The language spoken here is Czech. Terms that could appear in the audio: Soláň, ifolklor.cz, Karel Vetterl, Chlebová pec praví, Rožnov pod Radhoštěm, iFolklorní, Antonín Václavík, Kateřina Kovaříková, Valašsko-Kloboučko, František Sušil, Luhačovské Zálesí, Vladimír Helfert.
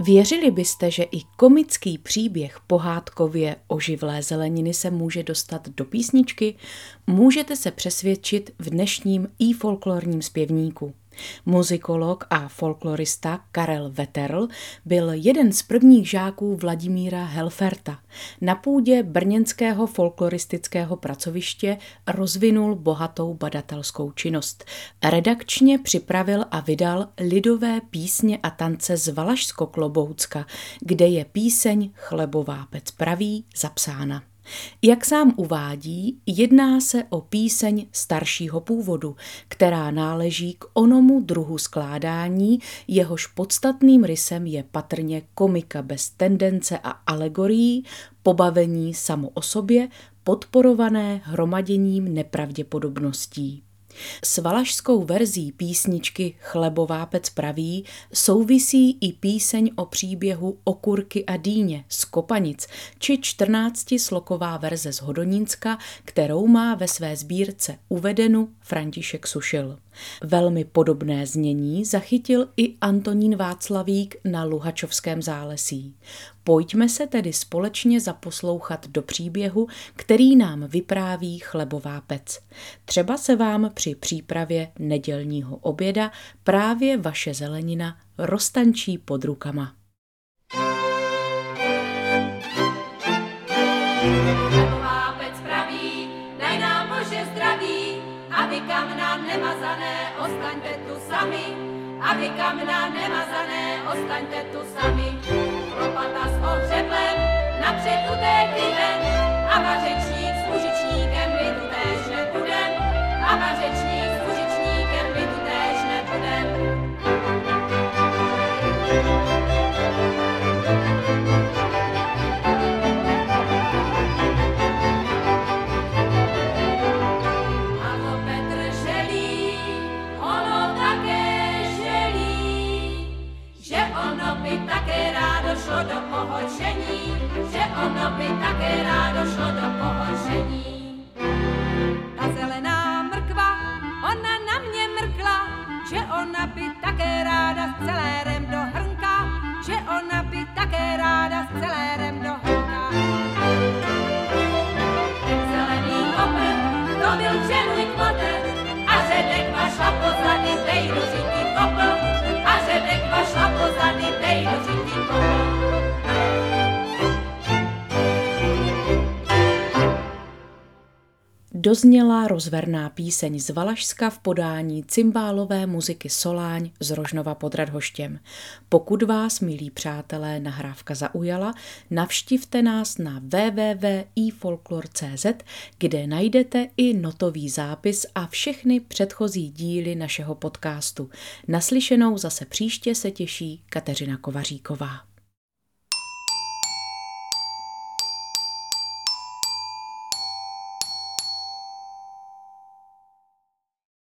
Věřili byste, že i komický příběh pohádkově oživlé zeleniny se může dostat do písničky? Můžete se přesvědčit v dnešním ifolklorním zpěvníku. Muzikolog a folklorista Karel Vetterl byl jeden z prvních žáků Vladimíra Helferta. Na půdě brněnského folkloristického pracoviště rozvinul bohatou badatelskou činnost. Redakčně připravil a vydal lidové písně a tance z Valašsko-Kloboučka, kde je píseň Chlebová pec praví zapsána. Jak sám uvádí, jedná se o píseň staršího původu, která náleží k onomu druhu skládání, jehož podstatným rysem je patrně komika bez tendence a alegorií, pobavení samo o sobě, podporované hromaděním nepravděpodobností. S valašskou verzí písničky Chlebová pec praví souvisí i píseň o příběhu Okurky a dýně z Kopanic či 14sloková verze z Hodonínska, kterou má ve své sbírce uvedenu František Sušil. Velmi podobné znění zachytil i Antonín Václavík na Luhačovském zálesí. Pojďme se tedy společně zaposlouchat do příběhu, který nám vypráví Chlebová pec. Třeba se vám při přípravě nedělního oběda právě vaše zelenina roztančí pod rukama. Chlebová pec praví, daj nám Bože zdraví, aby kamna nemazané, ostaňte tu sami, aby kamna nemazané, ostaňte tu sami. Lopata s ohřeblem, napřed utékli ven, a vařečník s kuřičníkem my tu též nebudem, a vařečník s kuřičníkem my tu též nebudem. Ano, Petr želí, ono také želí, že ono by také rád šlo do pohoršení, že ono by také rádo šlo do pohoršení. Ta zelená mrkva, ona na mě mrkla, že ona by také ráda s celérem do hrnka, že ona by také ráda s celérem do hrnka. Zelený kopr, to byl včelůj kvotr, a ředek vašla pozady, dej ružitý kopl, a ředek vašla pozady, dej ružitý kopl. Dozněla rozverná píseň z Valašska v podání cymbálové muziky Soláň z Rožnova pod Radhoštěm. Pokud vás, milí přátelé, nahrávka zaujala, navštivte nás na www.ifolklor.cz, kde najdete i notový zápis a všechny předchozí díly našeho podcastu. Naslyšenou zase příště se těší Kateřina Kovaříková.